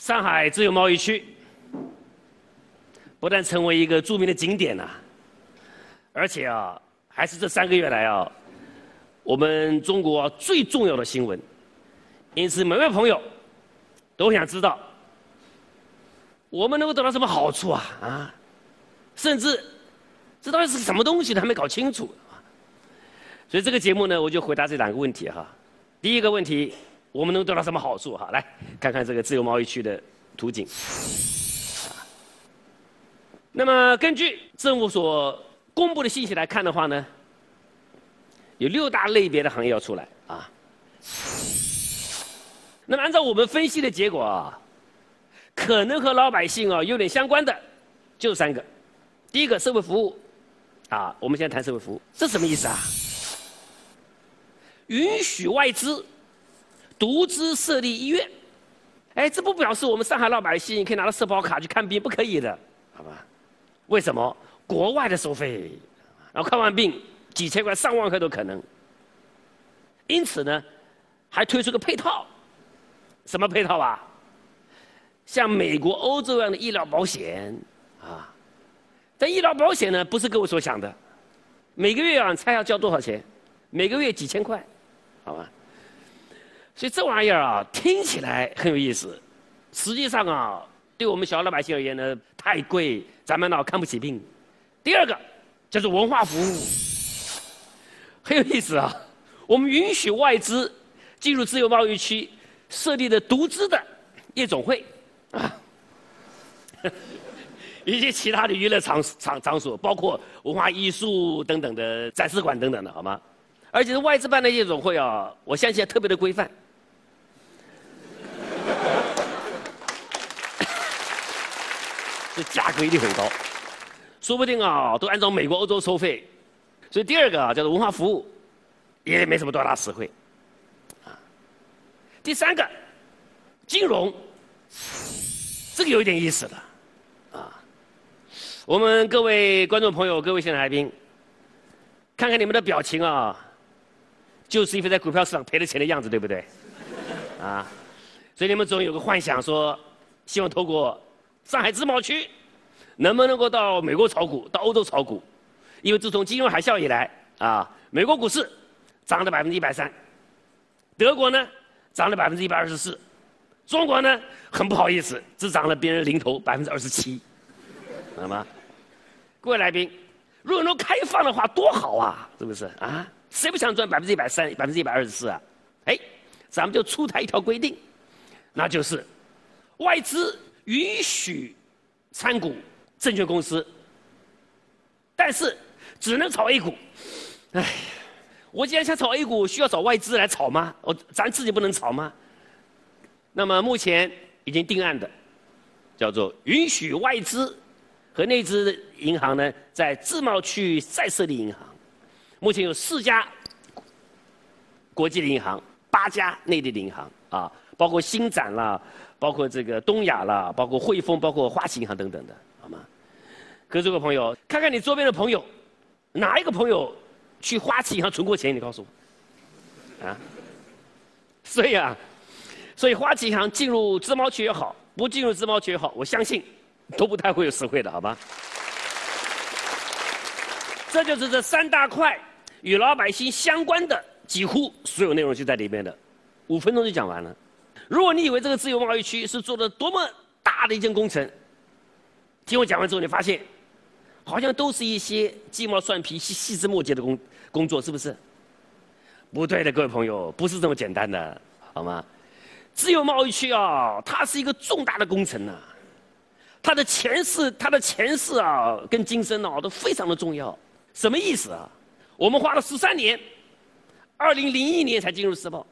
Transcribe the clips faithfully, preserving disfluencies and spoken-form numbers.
上海自由贸易区不但成为一个著名的景点呐、啊，而且啊，还是这三个月来啊，我们中国、啊、最重要的新闻。因此，每位朋友都想知道我们能够得到什么好处啊啊！甚至这到底是什么东西呢？还没搞清楚。所以这个节目呢，我就回答这两个问题哈、啊。第一个问题。 我们能得到什么好处？哈，来看看这个自由贸易区的图景。那么根据政府所公布的信息来看的话呢，有六大类别的行业要出来啊。那么按照我们分析的结果啊，可能和老百姓啊有点相关的，就三个。第一个，社会服务，啊，我们现在谈社会服务，这什么意思啊？允许外资。 独资设立医院，哎，这不表示我们上海老百姓可以拿到社保卡去看病，不可以的，好吧？为什么？国外的收费，然后看完病几千块、上万块都可能。因此呢，还推出个配套，什么配套啊？像美国、欧洲一样的医疗保险啊，但医疗保险呢，不是各位所想的，每个月啊，你猜要交多少钱？每个月几千块，好吧？ 所以这玩意儿啊，听起来很有意思，实际上啊，对我们小老百姓而言呢，太贵，咱们呢看不起病。第二个就是文化服务，很有意思啊。我们允许外资进入自由贸易区设立的独资的夜总会啊，以及其他的娱乐场场场所，包括文化艺术等等的展示馆等等的，好吗？而且是外资办的夜总会啊，我相信特别的规范。 价格一定很高，说不定啊，都按照美国、欧洲收费。所以第二个啊，叫做文化服务，也没什么多大实惠。啊，第三个，金融，这个有一点意思了。啊，我们各位观众朋友、各位现场来宾，看看你们的表情啊，就是一副在股票市场赔了钱的样子，对不对？啊，所以你们总有个幻想说，希望透过。 上海自贸区能不能够到美国炒股，到欧洲炒股？因为自从金融海啸以来，啊，美国股市涨了百分之一百三，德国呢涨了百分之一百二十四，中国呢很不好意思，只涨了别人零头百分之二十七，懂吗？各位来宾，如果能开放的话多好啊，是不是啊？谁不想赚百分之一百三、百分之一百二十四啊？哎，咱们就出台一条规定，那就是外资。 允许参股证券公司，但是只能炒 A 股。哎，我既然想炒 A 股，需要找外资来炒吗？我咱自己不能炒吗？那么目前已经定案的，叫做允许外资和内资银行呢在自贸区再设立银行。目前有四家国际的银行，八家内地的银行啊，包括星展啦。 包括这个东亚啦，包括汇丰，包括花旗银行等等的，好吗？各位各位朋友，看看你周边的朋友，哪一个朋友去花旗银行存过钱？你告诉我，啊？所以啊，所以花旗银行进入自贸区也好，不进入自贸区也好，我相信都不太会有实惠的，好吧？这就是这三大块与老百姓相关的几乎所有内容就在里面的，五分钟就讲完了。 如果你以为这个自由贸易区是做了多么大的一件工程，听我讲完之后，你发现好像都是一些鸡毛蒜皮、细细枝末节的工工作，是不是？不对的，各位朋友，不是这么简单的，好吗？自由贸易区啊，它是一个重大的工程呐、啊，它的前世、它的前世啊，跟今生啊都非常的重要。什么意思啊？我们花了十三年，二零零一年才进入世贸。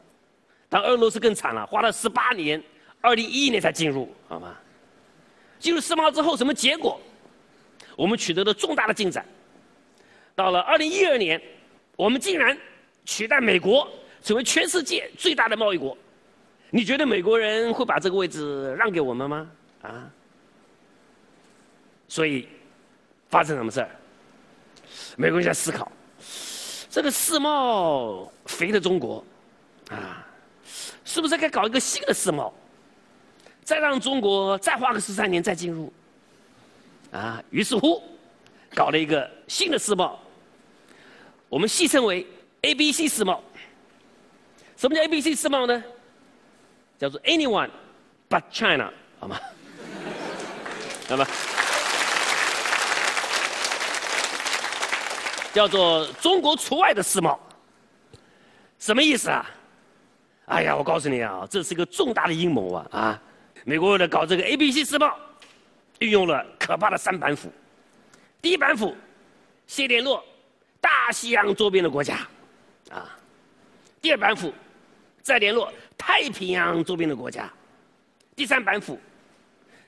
但俄罗斯更惨了，花了十八年，二零一一年才进入，好吗？进入世贸之后，什么结果？我们取得了重大的进展。到了二零一二年，我们竟然取代美国，成为全世界最大的贸易国。你觉得美国人会把这个位置让给我们吗？啊？所以发生什么事儿？美国人在思考，这个世贸肥了中国，啊。 是不是该搞一个新的世贸？再让中国再花个十三年再进入，啊，于是乎，搞了一个新的世贸，我们戏称为 A B C 世贸。什么叫 A B C 世贸呢？叫做 Anyone but China， 好吗？好吧，叫做中国除外的世贸，什么意思啊？哎呀，我告诉你啊，这是一个重大的阴谋啊！啊。 美国为了搞这个 A B C 世贸，运用了可怕的三板斧。第一板斧，先联络大西洋周边的国家，啊；第二板斧，再联络太平洋周边的国家；第三板斧，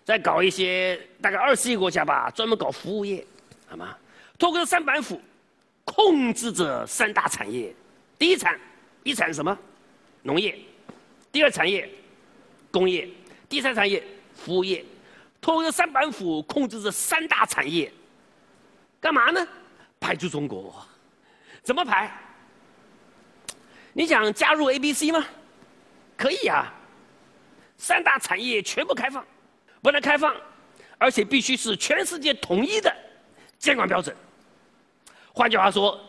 再搞一些大概二十一个国家吧，专门搞服务业，好吗？通过这三板斧，控制着三大产业。第一产，一产什么？农业；第二产业，工业。 第三产业，服务业，通过三板斧控制着三大产业，干嘛呢？排除中国，怎么排？你想加入 A B C 吗？可以啊，三大产业全部开放，不但开放，而且必须是全世界统一的监管标准。换句话说，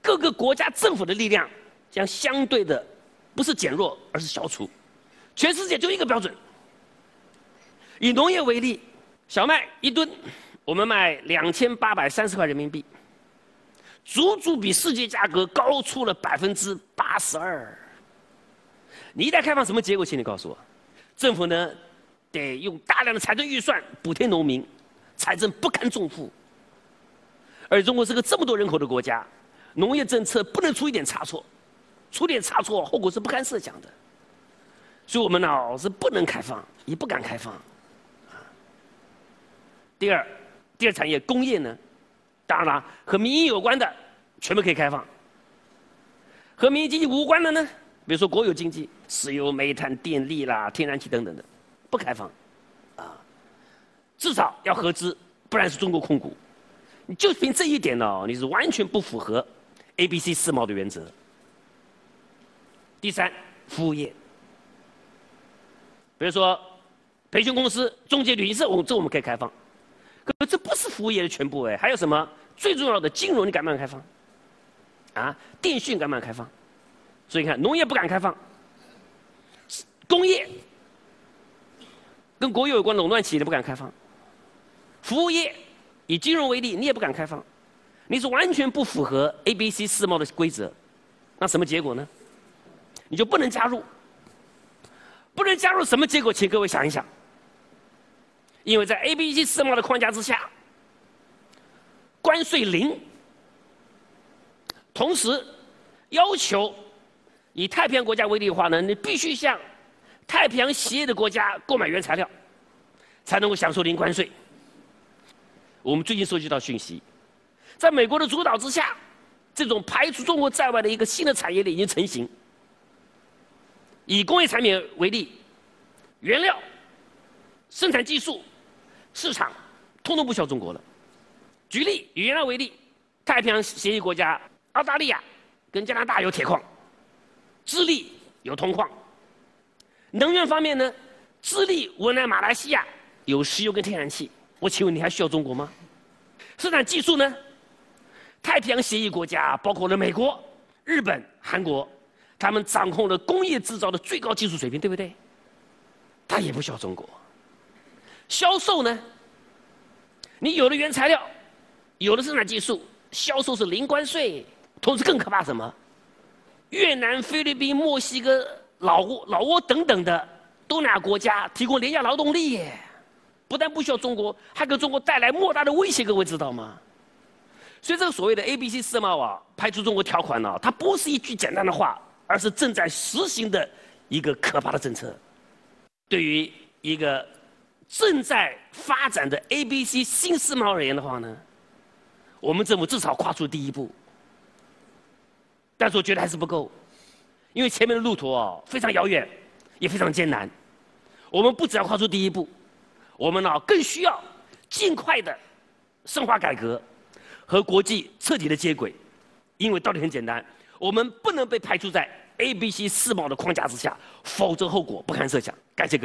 各个国家政府的力量将相对的不是减弱，而是消除。 全世界就一个标准。以农业为例，小麦一吨，我们卖两千八百三十块人民币，足足比世界价格高出了百分之八十二。你一旦开放，什么结果？请你告诉我。政府呢，得用大量的财政预算补贴农民，财政不堪重负。而中国是个这么多人口的国家，农业政策不能出一点差错，出点差错后果是不堪设想的。 所以我们老是不能开放，也不敢开放，啊。第二，第二产业工业呢，当然了，和民营有关的全部可以开放，和民营经济无关的呢，比如说国有经济，石油、煤炭、电力啦、天然气等等的，不开放，啊，至少要合资，不然是中国控股。你就凭这一点哦，你是完全不符合 A、B、C 世贸的原则。第三，服务业。 比如说，培训公司、中介、旅行社，我这我们可以开放，可这不是服务业的全部哎，还有什么最重要的金融你敢不敢开放？啊，电讯敢不敢开放？所以你看，农业不敢开放，工业跟国有有关垄断企业不敢开放，服务业以金融为例你也不敢开放，你是完全不符合 A、B、C 世贸的规则，那什么结果呢？你就不能加入。 不能加入什么结果？请各位想一想。因为在 A、B、C 世贸的框架之下，关税零，同时要求以太平洋国家为例的话呢，你必须向太平洋协约的国家购买原材料，才能够享受零关税。我们最近收集到讯息，在美国的主导之下，这种排除中国在外的一个新的产业链已经成型。 以工业产品为例，原料、生产技术、市场，通通不需要中国了。举例，以原料为例，太平洋协约国家澳大利亚跟加拿大有铁矿，智利有铜矿。能源方面呢，智利、文莱、马来西亚有石油跟天然气。我请问你还需要中国吗？生产技术呢，太平洋协约国家包括了美国、日本、韩国。 他们掌控了工业制造的最高技术水平，对不对？他也不需要中国。销售呢？你有了原材料，有了生产技术，销售是零关税。同时更可怕什么？越南、菲律宾、墨西哥、老挝、老挝等等的东南亚国家提供廉价劳动力耶，不但不需要中国，还给中国带来莫大的威胁。各位知道吗？ 所以这个所谓的 A、B、C 世贸啊，排除中国条款呢、啊，它不是一句简单的话，而是正在实行的一个可怕的政策。对于一个正在发展的 A、B、C 新世贸而言的话呢，我们政府至少跨出第一步，但是我觉得还是不够，因为前面的路途啊非常遥远，也非常艰难。我们不只要跨出第一步，我们呢、啊、更需要尽快的深化改革。 和国际彻底的接轨，因为道理很简单，我们不能被排除在 A、B、C 世贸的框架之下，否则后果不堪设想。感谢各位。